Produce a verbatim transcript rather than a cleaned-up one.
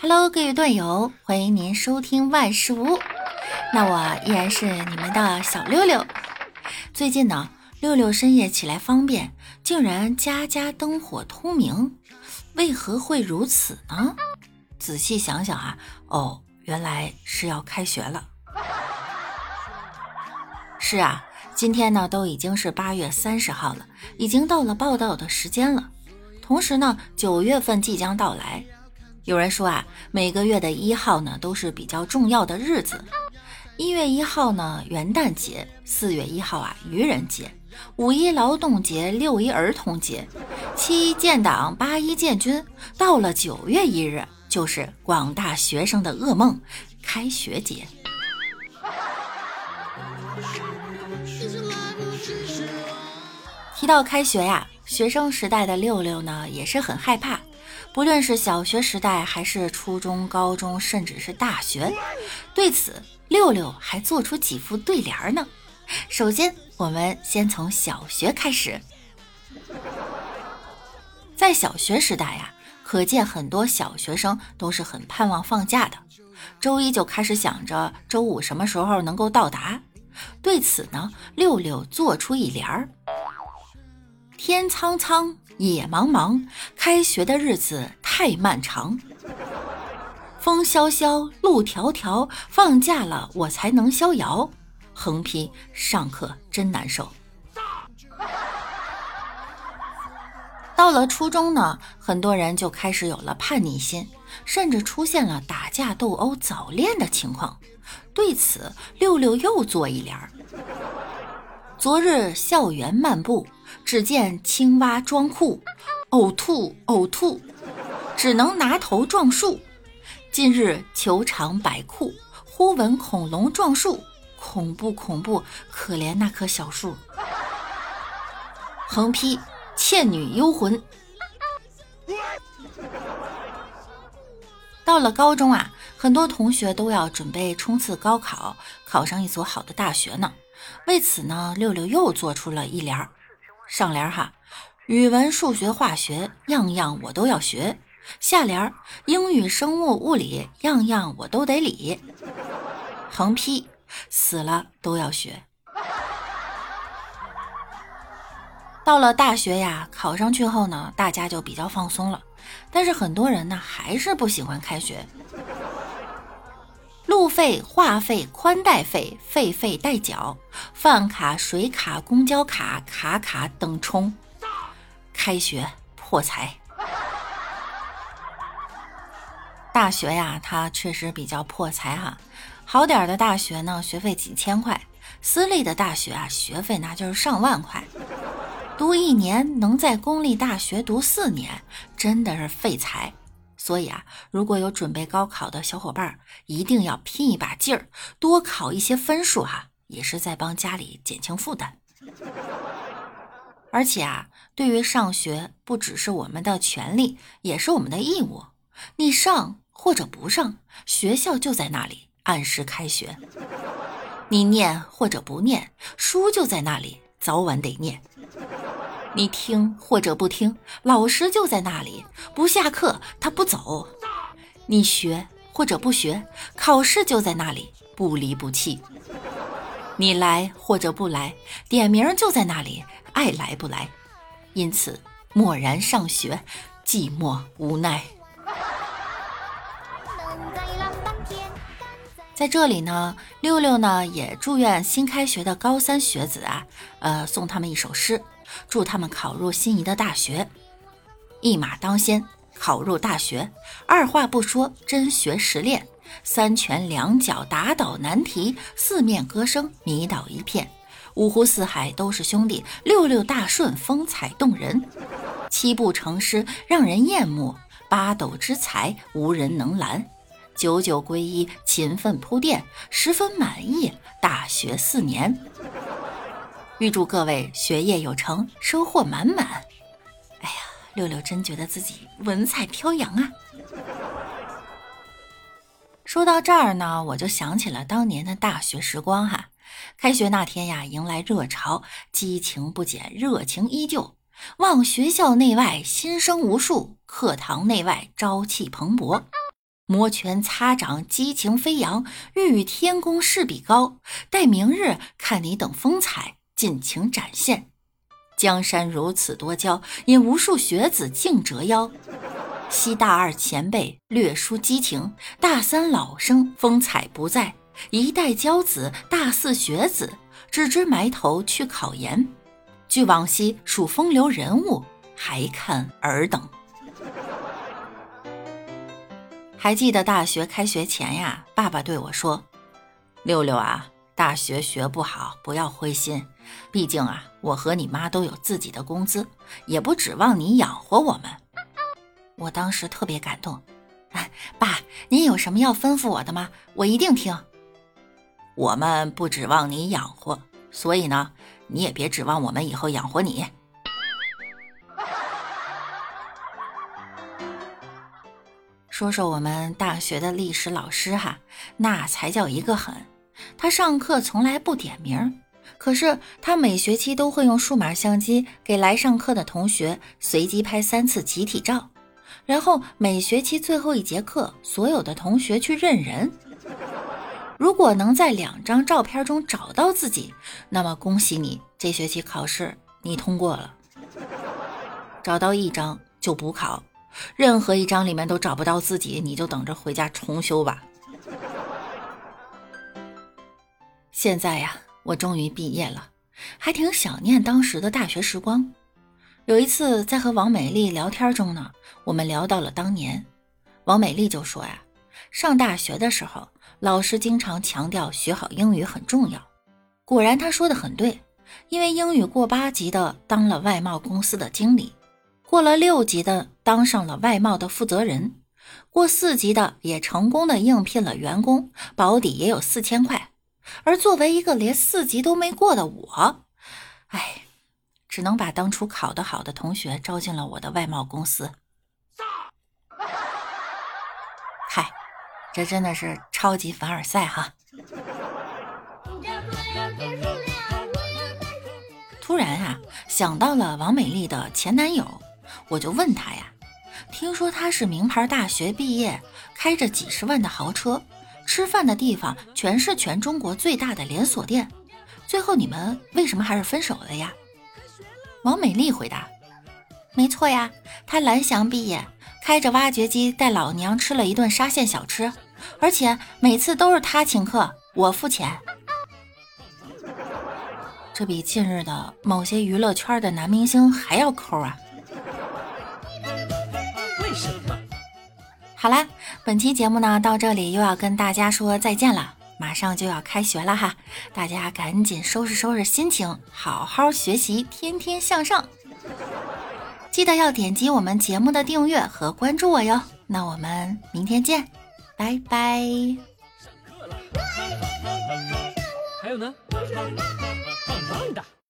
Hello， 各位队友，欢迎您收听万事屋。那我依然是你们的小六六。最近呢，六六深夜起来方便，竟然家家灯火通明，为何会如此呢？仔细想想啊，哦，原来是要开学了。是啊，今天呢都已经是八月三十号了，已经到了报到的时间了。同时呢，九月份即将到来。有人说啊，每个月的一号呢都是比较重要的日子。一月一号呢元旦节，四月一号啊愚人节，五一劳动节，六一儿童节，七一建党，八一建军。到了九月一日，就是广大学生的噩梦，开学节。提到开学呀、啊，学生时代的六六呢也是很害怕，不论是小学时代还是初中、高中，甚至是大学。对此，六六还做出几副对联呢。首先我们先从小学开始。在小学时代呀、啊，可见很多小学生都是很盼望放假的，周一就开始想着周五什么时候能够到达。对此呢，六六做出一联儿：天苍苍，野茫茫，开学的日子太漫长。风萧萧，路迢迢，放假了我才能逍遥。横批：上课真难受。到了初中呢，很多人就开始有了叛逆心，甚至出现了打架斗殴、早恋的情况。对此，六六又做一联儿：昨日校园漫步，只见青蛙装酷，呕吐呕吐，只能拿头撞树。近日球场摆酷，忽闻恐龙撞树，恐怖恐怖，可怜那棵小树。横批：倩女幽魂。到了高中啊，很多同学都要准备冲刺高考，考上一所好的大学呢。为此呢，六六又做出了一联。上联哈，语文、数学、化学样样我都要学。下联，英语、生物、物理样样我都得理。横批：死了都要学。到了大学呀，考上去后呢，大家就比较放松了，但是很多人呢还是不喜欢开学。路费、话费、宽带费、费费代缴、饭卡、水卡、公交卡、卡卡等充，开学破财。大学呀，它确实比较破财哈。好点的大学呢，学费几千块；私立的大学啊，学费那就是上万块。读一年能在公立大学读四年，真的是废材。所以啊，如果有准备高考的小伙伴，一定要拼一把劲儿，多考一些分数哈、啊，也是在帮家里减轻负担。而且啊，对于上学不只是我们的权利，也是我们的义务。你上或者不上，学校就在那里，按时开学。你念或者不念，书就在那里，早晚得念。你听或者不听，老师就在那里，不下课他不走。你学或者不学，考试就在那里，不离不弃。你来或者不来，点名就在那里，爱来不来。因此漠然上学，寂寞无奈。在这里呢，六六呢也祝愿新开学的高三学子啊，呃，送他们一首诗，祝他们考入心仪的大学。一马当先，考入大学，二话不说，真学实练，三拳两脚打倒难题，四面歌声迷倒一片，五湖四海都是兄弟，六六大顺风采动人，七步成诗让人艳慕，八斗之才无人能拦，九九归一勤奋铺垫，十分满意大学四年。预祝各位学业有成，收获满满。哎呀，六六真觉得自己文采飘扬啊。说到这儿呢，我就想起了当年的大学时光哈。开学那天呀，迎来热潮，激情不减，热情依旧。望学校内外新生无数，课堂内外朝气蓬勃。摩拳擦掌，激情飞扬，欲与天公试比高，待明日看你等风采，尽情展现。江山如此多娇，引无数学子竞折腰。西大二前辈略输激情，大三老生风采不在，一代骄子，大四学子只知埋头去考研。据往昔数风流人物，还看尔等。还记得大学开学前呀，爸爸对我说：六六啊，大学学不好不要灰心，毕竟啊，我和你妈都有自己的工资，也不指望你养活我们。我当时特别感动，哎，爸，您有什么要吩咐我的吗？我一定听。我们不指望你养活，所以呢，你也别指望我们以后养活你。说说我们大学的历史老师哈，那才叫一个狠。他上课从来不点名，可是他每学期都会用数码相机给来上课的同学随机拍三次集体照，然后每学期最后一节课，所有的同学去认人。如果能在两张照片中找到自己，那么恭喜你，这学期考试你通过了。找到一张就补考。任何一张里面都找不到自己，你就等着回家重修吧。现在呀，我终于毕业了，还挺想念当时的大学时光。有一次在和王美丽聊天中呢，我们聊到了当年。王美丽就说呀，上大学的时候，老师经常强调学好英语很重要。果然她说的很对，因为英语过八级的当了外贸公司的经理，过了六级的当上了外贸的负责人，过四级的也成功的应聘了员工，保底也有四千块。而作为一个连四级都没过的我，哎，只能把当初考得好的同学招进了我的外贸公司。嗨，这真的是超级凡尔赛哈！突然啊，想到了王美丽的前男友。我就问他呀，听说他是名牌大学毕业，开着几十万的豪车，吃饭的地方全是全中国最大的连锁店，最后你们为什么还是分手了呀？王美丽回答：没错呀，他蓝翔毕业，开着挖掘机带老娘吃了一顿沙县小吃，而且每次都是他请客，我付钱。这比近日的某些娱乐圈的男明星还要抠啊！好啦，本期节目呢到这里又要跟大家说再见了，马上就要开学了哈，大家赶紧收拾收拾心情，好好学习，天天向上。记得要点击我们节目的订阅和关注我哟，那我们明天见，拜拜。还有呢？棒棒的。